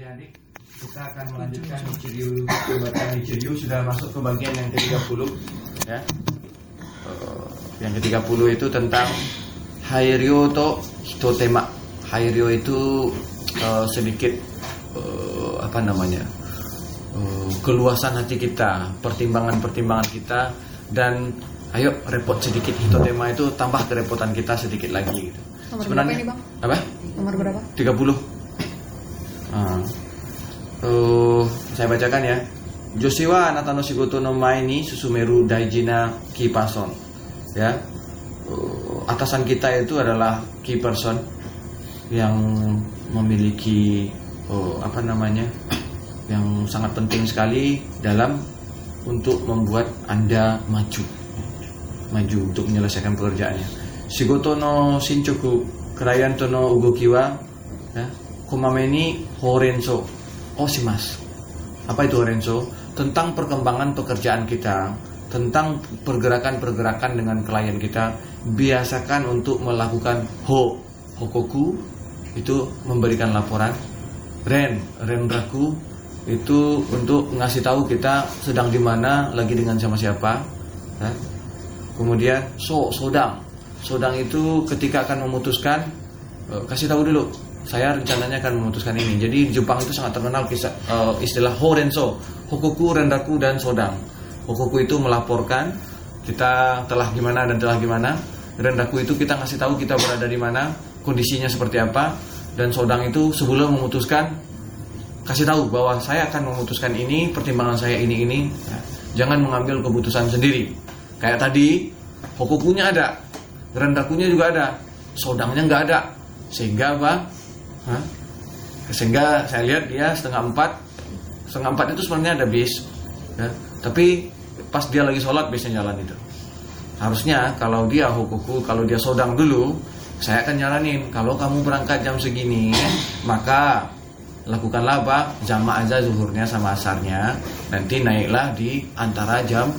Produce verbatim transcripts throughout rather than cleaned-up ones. adik-adik, kita akan melanjutkan video pembacaan video sudah masuk ke bagian yang ke tiga puluh ya. Yang ke tiga puluh itu tentang hairyo to hitotema. Hairyo itu uh, sedikit uh, apa namanya? Uh, keluasan hati kita, pertimbangan-pertimbangan kita, dan ayo repot sedikit hitotema itu tambah kerepotan kita sedikit lagi gitu. Nomor sebenarnya berapa ini, Bang? Apa? Nomor berapa? tiga puluh. Uh, uh, saya bacakan ya. Josiwa anata no shigoto no mae ni susumeru daijina key person. Ya. Uh, atasan kita itu adalah key person yang memiliki uh, apa namanya? Yang sangat penting sekali dalam untuk membuat Anda maju. Maju untuk menyelesaikan pekerjaannya. Shigoto no shinchoku, klien to no ugoki wa ya. Komameni horenso oshimasu. Apa itu horenso? Tentang perkembangan pekerjaan kita, tentang pergerakan-pergerakan dengan klien kita, biasakan untuk melakukan ho, hokoku, itu memberikan laporan. Ren, renraku, itu untuk ngasih tahu kita sedang di mana, lagi dengan sama siapa. Kemudian so, sodang. Sodang itu ketika akan memutuskan, kasih tahu dulu. Saya rencananya akan memutuskan ini. Jadi di Jepang itu sangat terkenal kisah, uh, istilah horenso, hokoku, rendaku, dan sodang. Hokoku itu melaporkan kita telah gimana dan telah gimana. Rendaku itu kita ngasih tahu kita berada di mana, kondisinya seperti apa. Dan sodang itu sebelum memutuskan kasih tahu bahwa saya akan memutuskan ini, pertimbangan saya ini ini. Nah, jangan mengambil keputusan sendiri. Kayak tadi hokokunya ada, rendakunya juga ada, sodangnya nggak ada. Sehingga apa? Hah? Sehingga saya lihat dia setengah empat setengah empat itu sebenarnya ada bis ya. Tapi pas dia lagi sholat biasanya jalan itu. Harusnya kalau dia hukuku, kalau dia sodang dulu, saya akan nyaranin kalau kamu berangkat jam segini maka lakukanlah apa? Jamak aja zuhurnya sama asarnya, nanti naiklah di antara jam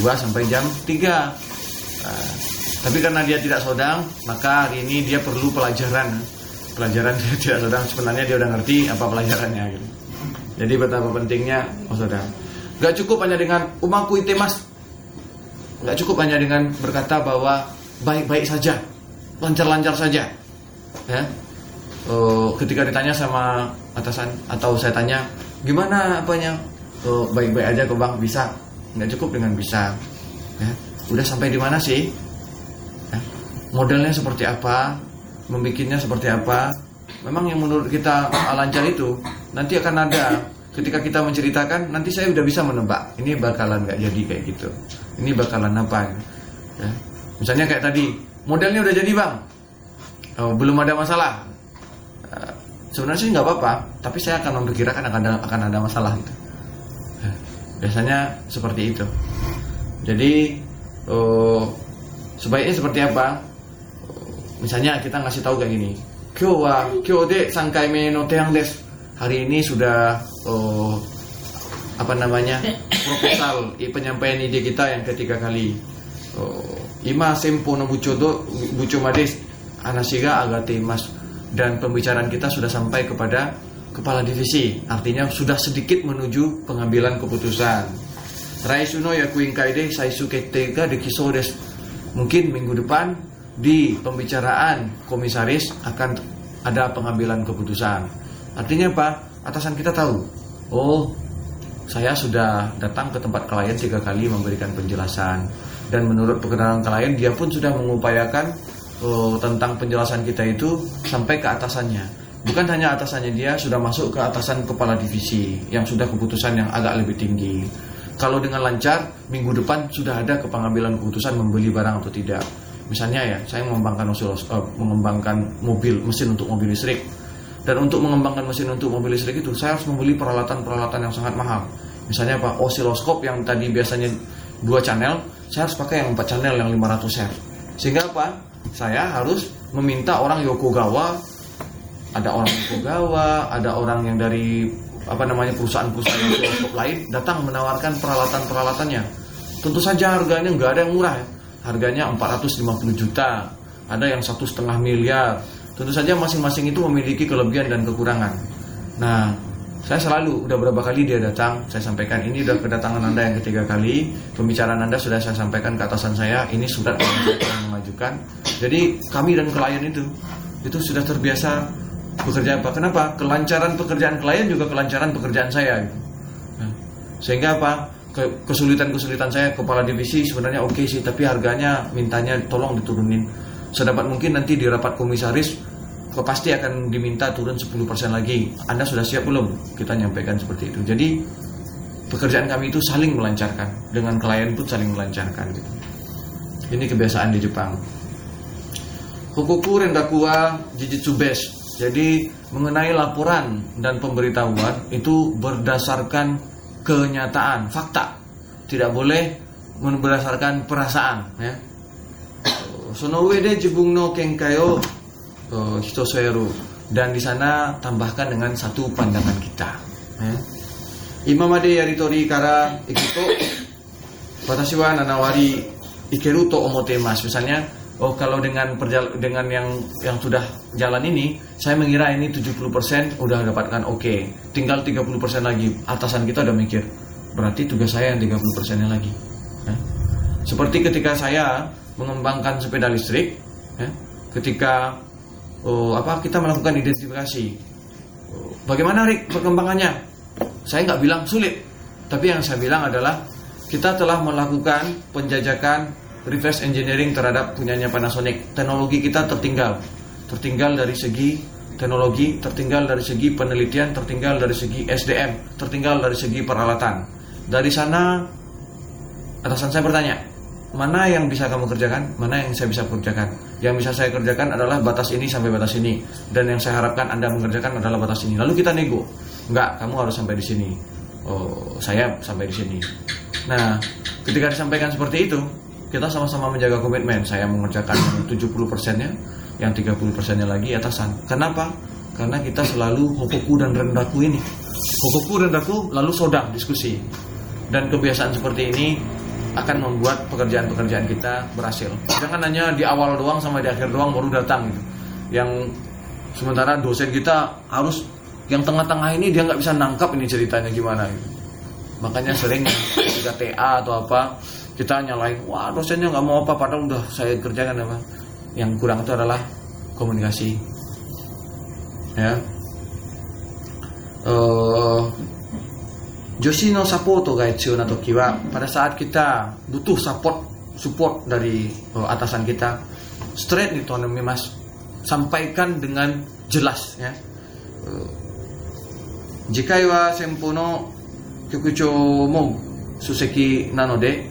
dua sampai jam tiga. Nah, tapi karena dia tidak sodang, maka hari ini dia perlu pelajaran. Pelajaran dia tidak sedang, sebenarnya dia udah ngerti apa pelajarannya gitu. Jadi betapa pentingnya oh saudara. Gak cukup hanya dengan umaku itemas. Gak cukup hanya dengan berkata bahwa baik-baik saja, lancar-lancar saja. Ya. Oh, ketika ditanya sama atasan atau saya tanya gimana apanya? Oh, baik-baik aja kok Bang, bisa. Gak cukup dengan bisa. Ya. Udah sampai di mana sih? Ya. Modelnya seperti apa? Membikinnya seperti apa? Memang yang menurut kita lancar itu nanti akan ada ketika kita menceritakan, nanti saya udah bisa menebak ini bakalan nggak jadi kayak gitu, ini bakalan apa ya. Misalnya kayak tadi modelnya udah jadi Bang, oh, belum ada masalah. Sebenarnya sih nggak apa-apa, tapi saya akan memperkirakan akan ada, akan ada masalah gitu. Biasanya seperti itu. Jadi oh, sebaiknya seperti apa? Misalnya kita ngasih tahu kayak gini. Kyou wa kyou de san kai me no tean desu. Hari ini sudah oh, apa namanya? proposal penyampaian ide kita yang ketiga kali. Oh, ima senpo no bucho do bucho mades anashi ga agate imasu. Dan pembicaraan kita sudah sampai kepada kepala divisi. Artinya sudah sedikit menuju pengambilan keputusan. Raisu no yakuin kaide saisuke tega de kisou desu. Mungkin minggu depan di pembicaraan komisaris akan ada pengambilan keputusan. Artinya apa? Atasan kita tahu, oh saya sudah datang ke tempat klien tiga kali memberikan penjelasan, dan menurut perkenalan klien dia pun sudah mengupayakan oh, tentang penjelasan kita itu sampai ke atasannya. Bukan hanya atasannya, dia sudah masuk ke atasan kepala divisi yang sudah keputusan yang agak lebih tinggi. Kalau dengan lancar, minggu depan sudah ada kepengambilan keputusan membeli barang atau tidak. Misalnya ya, saya mengembangkan usul, uh, mengembangkan mobil, mesin untuk mobil listrik. Dan untuk mengembangkan mesin untuk mobil listrik itu, saya harus membeli peralatan-peralatan yang sangat mahal. Misalnya apa? Osiloskop yang tadi biasanya dua channel, saya harus pakai yang empat channel yang lima ratus hertz. Sehingga apa? Saya harus meminta orang Yokogawa, ada orang Yokogawa, ada orang yang dari apa namanya perusahaan-perusahaan osiloskop lain datang menawarkan peralatan-peralatannya. Tentu saja harganya nggak ada yang murah ya. Harganya empat ratus lima puluh juta, ada yang satu setengah miliar. Tentu saja masing-masing itu memiliki kelebihan dan kekurangan. Nah, saya selalu, udah berapa kali dia datang, saya sampaikan, ini udah kedatangan Anda yang ketiga kali, pembicaraan Anda sudah saya sampaikan ke atasan saya, ini surat yang mengajukan. Jadi kami dan klien itu, itu sudah terbiasa bekerja apa? Kenapa? Kelancaran pekerjaan klien juga kelancaran pekerjaan saya. Nah, sehingga apa? Kesulitan-kesulitan saya, kepala divisi sebenarnya oke sih, tapi harganya mintanya tolong diturunin. Sedapat mungkin nanti di rapat komisaris, pasti akan diminta turun sepuluh persen lagi. Anda sudah siap belum? Kita nyampaikan seperti itu. Jadi pekerjaan kami itu saling melancarkan, dengan klien pun saling melancarkan. Ini kebiasaan di Jepang. Hukuku rendakuwa jijitsu base. Jadi mengenai laporan dan pemberitahuan itu berdasarkan kenyataan, fakta. Tidak boleh berdasarkan perasaan. Ya. Sono uede jibung no kenkai o Hitosoeru, dan di sana tambahkan dengan satu pandangan kita. Imamade yaritori kara ikito watashi wa nanawari ikeru to omotemasu. Misalnya, oh kalau dengan perjal- dengan yang yang sudah jalan ini, saya mengira ini tujuh puluh persen udah dapatkan oke. Okay. Tinggal tiga puluh persen lagi. Atasan kita udah mikir, berarti tugas saya yang tiga puluh persennya lagi. Eh? Seperti ketika saya mengembangkan sepeda listrik, eh? ketika Oh, apa kita melakukan identifikasi. Bagaimana Rik perkembangannya? Saya nggak bilang sulit, tapi yang saya bilang adalah kita telah melakukan penjajakan reverse engineering terhadap punyanya Panasonic. Teknologi kita tertinggal, tertinggal dari segi teknologi, tertinggal dari segi penelitian, tertinggal dari segi S D M, tertinggal dari segi peralatan. Dari sana atasan saya bertanya, mana yang bisa kamu kerjakan, mana yang saya bisa kerjakan. Yang bisa saya kerjakan adalah batas ini sampai batas ini, dan yang saya harapkan Anda mengerjakan adalah batas ini. Lalu kita nego, enggak, kamu harus sampai di sini, oh, saya sampai di sini. Nah, ketika disampaikan seperti itu, kita sama-sama menjaga komitmen. Saya mengerjakan tujuh puluh persennya, yang tiga puluh persennya lagi atasan. Kenapa? Karena kita selalu hokoku dan rendaku ini. Hokoku, rendaku, lalu sodang, diskusi. Dan kebiasaan seperti ini akan membuat pekerjaan-pekerjaan kita berhasil. Jangan hanya di awal doang sama di akhir doang baru datang gitu. Yang sementara dosen kita harus yang tengah-tengah ini dia nggak bisa nangkap ini ceritanya gimana gitu. Makanya sering ketika T A atau apa kita nyalain, wah dosennya nggak mau apa, padahal udah saya kerjakan apa. Yang kurang itu adalah komunikasi. Ya. Uh, Joshi no support ga itsuyou na toki wa, pada saat kita butuh support support dari uh, atasan kita, straight nitonomi mas, sampaikan dengan jelas ya. Uh, Jikai wa senpo no kyokuchou mo suseki nanode,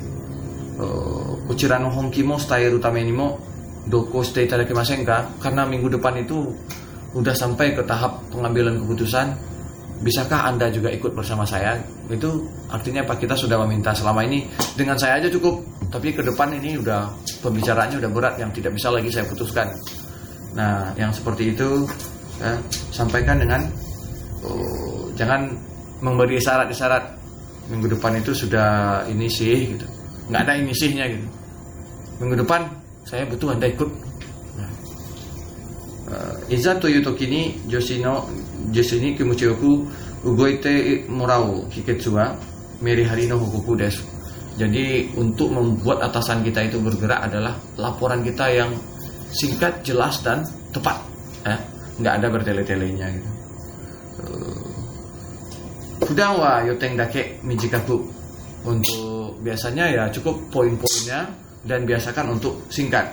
uh, kochira no honki mo staeru tame ni mo doko shite itadakimasen ka? Karena minggu depan itu udah sampai ke tahap pengambilan keputusan. Bisakah Anda juga ikut bersama saya? Itu artinya Pak, kita sudah meminta selama ini dengan saya aja cukup, tapi ke depan ini udah pembicaraannya udah berat yang tidak bisa lagi saya putuskan. Nah, yang seperti itu ya, sampaikan dengan oh, jangan memberi syarat-syarat minggu depan itu sudah ini sih gitu. Enggak ada ini sihnya gitu. Minggu depan saya butuh Anda ikut. Iza toyu toki ni joshi no joshi ni kimochi yoku ugoite morau kiketsu wa meri hari no hokoku desu. Jadi untuk membuat atasan kita itu bergerak adalah laporan kita yang singkat, jelas dan tepat. Eh, nggak ada bertele-telenya gitu. Fudan wa yoten dake mijikaku. Untuk biasanya ya cukup poin-poinnya dan biasakan untuk singkat.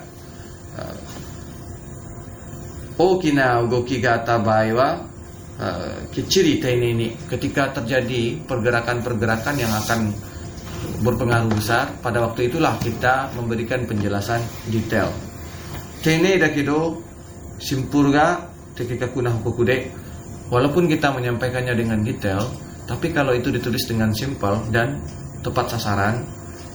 Okina ugoki ga atta baai wa kichiri teinei ni, ketika terjadi pergerakan-pergerakan yang akan berpengaruh besar, pada waktu itulah kita memberikan penjelasan detail. Teinei dakedo simpul ga tekikaku na hokoku de. Walaupun kita menyampaikannya dengan detail, tapi kalau itu ditulis dengan simpel dan tepat sasaran,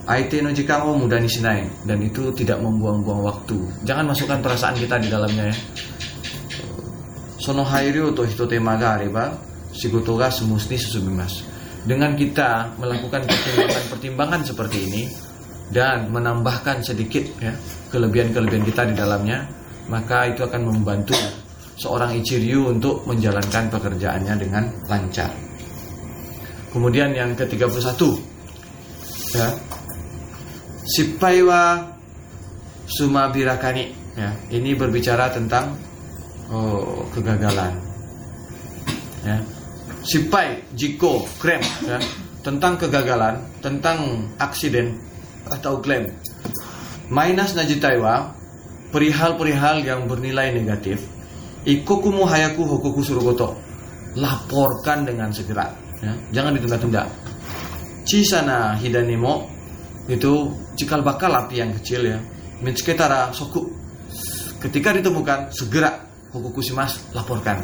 aite no jikan o muda ni shinai, dan itu tidak membuang-buang waktu. Jangan masukkan perasaan kita di dalamnya ya. Sono hairyo to hitotema ga areba shigoto ga sumusni susumimasu. Dengan kita melakukan pertimbangan-pertimbangan seperti ini dan menambahkan sedikit ya kelebihan-kelebihan kita di dalamnya, maka itu akan membantu seorang Ichiryu untuk menjalankan pekerjaannya dengan lancar. Kemudian yang ke tiga puluh satu, ya, Shippai wa sumabirakani, ya, ini berbicara tentang oh, kegagalan, ya. Shippai, jiko, klaim, ya, tentang kegagalan, tentang aksiden atau klaim. Minus najitai wa, perihal-perihal yang bernilai negatif. Ikokumu hayaku hokoku surugoto, laporkan dengan segera, ya, jangan ditunda-tunda. Chisana hidanimo, itu cikal bakal api yang kecil, ya. Mitsketara soku, ketika ditemukan segera, hokoku shimasu, laporkan.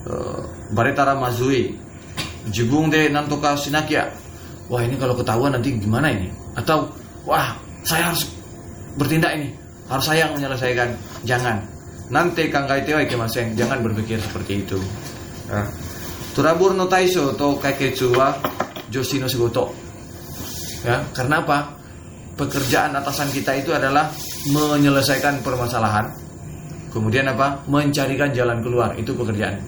Uh, baretara mazui, jibung de nantoka shinakia, wah ini kalau ketahuan nanti gimana ini? Atau wah saya harus bertindak ini, harus saya yang menyelesaikan. Jangan. Nanti kangkai tewa ikemasen, jangan berpikir seperti itu. Uh. Turabur no taiso to kaiketsu wa joshi no shigoto. Ya, karena apa? Pekerjaan atasan kita itu adalah menyelesaikan permasalahan, kemudian apa? Mencarikan jalan keluar, itu pekerjaan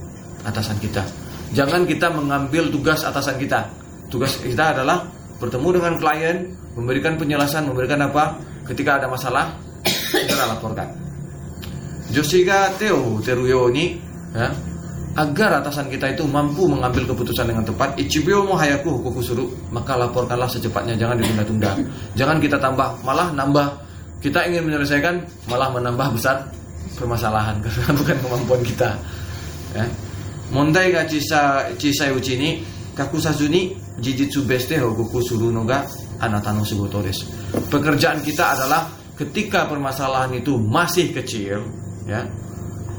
atasan kita. Jangan kita mengambil tugas atasan kita. Tugas kita adalah bertemu dengan klien, memberikan penjelasan, memberikan apa? Ketika ada masalah, segera laporkan. Joshiga teo teruyo ni, ya, agar atasan kita itu mampu mengambil keputusan dengan tepat. Ichibyo mo hayaku hukuku suru, maka laporkanlah secepatnya, jangan ditunda-tunda. Jangan kita tambah, malah nambah. Kita ingin menyelesaikan, malah menambah besar permasalahan karena bukan kemampuan kita, ya. Mondai ga chisai uchi ni kakusazu ni jijitsu beste hokuku suru no ga anata no shigoto desu. Pekerjaan kita adalah ketika permasalahan itu masih kecil, ya,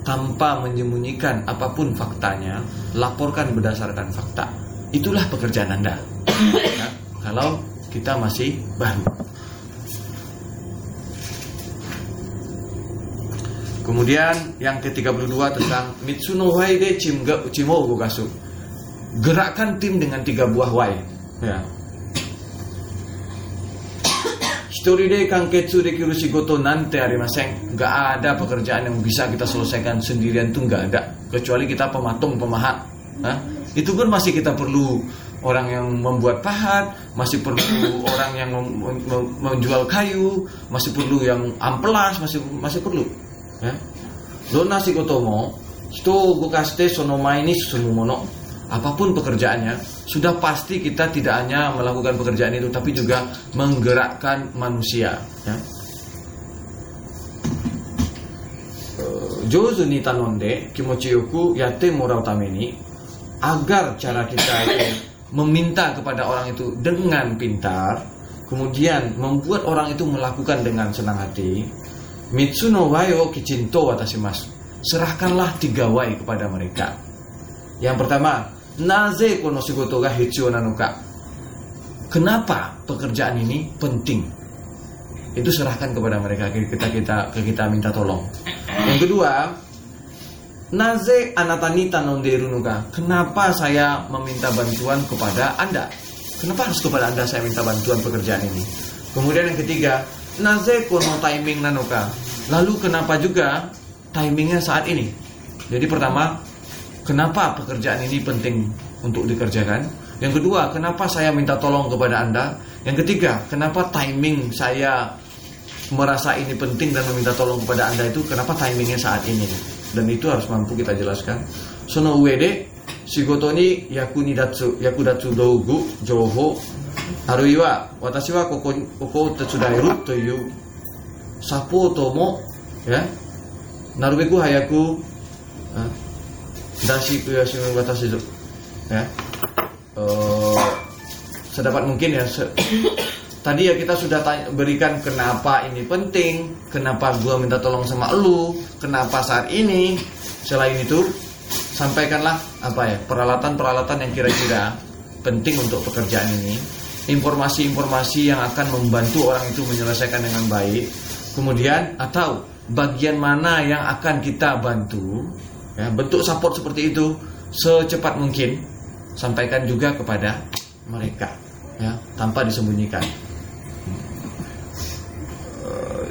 tanpa menyembunyikan apapun faktanya, laporkan berdasarkan fakta. Itulah pekerjaan Anda, ya, kalau kita masih baru. Kemudian yang ke tiga puluh dua tentang Mitsuno Wai de Chimo Ugasu, gerakan tim dengan tiga buah wai, ya. Hitori de kanketsu dekiru shigoto nante arimasen, gak ada pekerjaan yang bisa kita selesaikan sendirian tuh, gak ada. Kecuali kita pematung, pemahat, nah, itu pun masih kita perlu orang yang membuat pahat, masih perlu orang yang mem- mem- menjual kayu, masih perlu yang amplas, masih masih perlu. Dona shigotomo shito gokashite sono mai ni susumu mono, apapun pekerjaannya, sudah pasti kita tidak hanya melakukan pekerjaan itu, tapi juga menggerakkan manusia, ya. Jouzu ni tanonde kimochi yoku yatte morau tame ni, agar cara kita itu meminta kepada orang itu dengan pintar, kemudian membuat orang itu melakukan dengan senang hati. Mitsuno wai o kichinto watashimasu, serahkanlah tiga wai kepada mereka. Yang pertama, naze kono shigoto ga hitsuu nano ka, kenapa pekerjaan ini penting? Itu serahkan kepada mereka, kita kita kita minta tolong. Yang kedua, naze anata ni tanonderu no ka, kenapa saya meminta bantuan kepada Anda? Kenapa harus kepada Anda saya minta bantuan pekerjaan ini? Kemudian yang ketiga, naze kono timing nanoka, lalu kenapa juga timingnya saat ini? Jadi pertama, kenapa pekerjaan ini penting untuk dikerjakan? Yang kedua, kenapa saya minta tolong kepada Anda? Yang ketiga, kenapa timing saya merasa ini penting dan meminta tolong kepada Anda itu, kenapa timingnya saat ini? Dan itu harus mampu kita jelaskan. Sono uede shigoto ni yakunidatsu yakudatsu dougu jouho Harui wa watashi wa koko koko tetsudairu toyu sapoto mo, ya, narubeku hayaku dashi kuyashimi watashi zu, ya. Uh, sedapat mungkin, ya. Se- Tadi ya kita sudah tanya, berikan kenapa ini penting, kenapa gua minta tolong sama elu, kenapa saat ini. Selain itu, sampaikanlah apa ya peralatan-peralatan yang kira-kira penting untuk pekerjaan ini, informasi-informasi yang akan membantu orang itu menyelesaikan dengan baik, kemudian atau bagian mana yang akan kita bantu, ya, bentuk support seperti itu secepat mungkin sampaikan juga kepada mereka, ya, tanpa disembunyikan.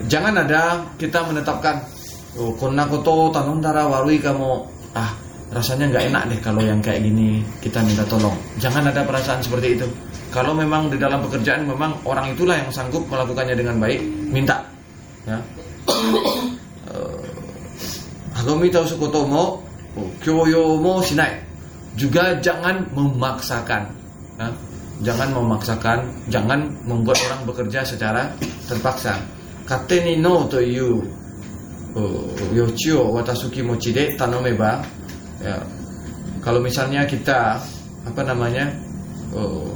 Jangan ada kita menetapkan oh, karena koto tanong darah warui kamu, ah rasanya nggak enak deh kalau yang kayak gini kita minta tolong. Jangan ada perasaan seperti itu. Kalau memang di dalam pekerjaan memang orang itulah yang sanggup melakukannya dengan baik, minta. Ya. Agami tau sukoto mo, kyoyo mo sinai. Juga jangan memaksakan. Ya. Jangan memaksakan, jangan membuat orang bekerja secara terpaksa. Kateni no toyu yochi o watasu kimochi de tanomeba. Ya, kalau misalnya kita apa namanya uh,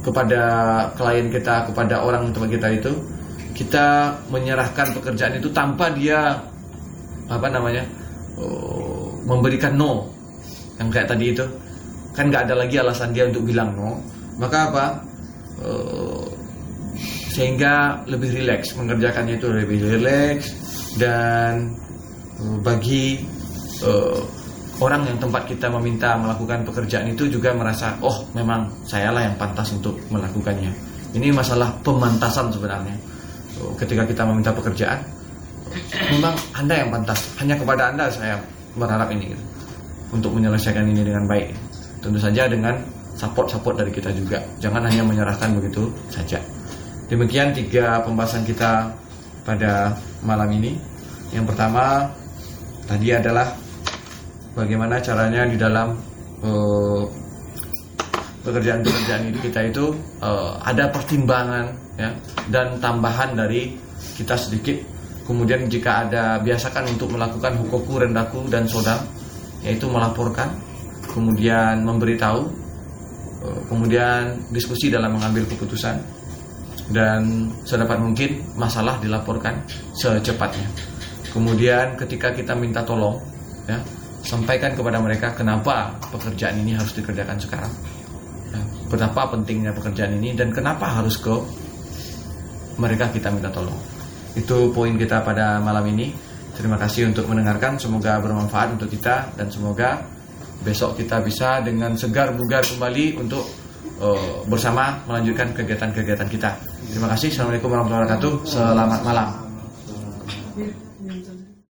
kepada klien kita, kepada orang teman kita itu, kita menyerahkan pekerjaan itu tanpa dia apa namanya uh, memberikan no yang kayak tadi itu, kan nggak ada lagi alasan dia untuk bilang no, maka apa uh, sehingga lebih rileks mengerjakannya, itu lebih rileks, dan uh, bagi Uh, orang yang tempat kita meminta melakukan pekerjaan itu juga merasa, oh memang sayalah yang pantas untuk melakukannya. Ini masalah pemantasan sebenarnya. uh, Ketika kita meminta pekerjaan, memang Anda yang pantas, hanya kepada Anda saya berharap ini gitu, untuk menyelesaikan ini dengan baik. Tentu saja dengan support-support dari kita juga. Jangan hanya menyerahkan begitu saja. Demikian tiga pembahasan kita pada malam ini. Yang pertama tadi adalah bagaimana caranya di dalam uh, pekerjaan-pekerjaan kita itu uh, ada pertimbangan ya, dan tambahan dari kita sedikit. Kemudian jika ada, biasakan untuk melakukan hukoku, rendaku, dan sodam, yaitu melaporkan, kemudian memberitahu, uh, kemudian diskusi dalam mengambil keputusan, dan sedapat mungkin masalah dilaporkan secepatnya. Kemudian ketika kita minta tolong ya, sampaikan kepada mereka kenapa pekerjaan ini harus dikerjakan sekarang, ya, betapa pentingnya pekerjaan ini, dan kenapa harus ke mereka kita minta tolong. Itu poin kita pada malam ini. Terima kasih untuk mendengarkan. Semoga bermanfaat untuk kita, dan semoga besok kita bisa dengan segar bugar kembali untuk uh, bersama melanjutkan kegiatan-kegiatan kita. Terima kasih. Assalamualaikum warahmatullahi wabarakatuh. Selamat malam.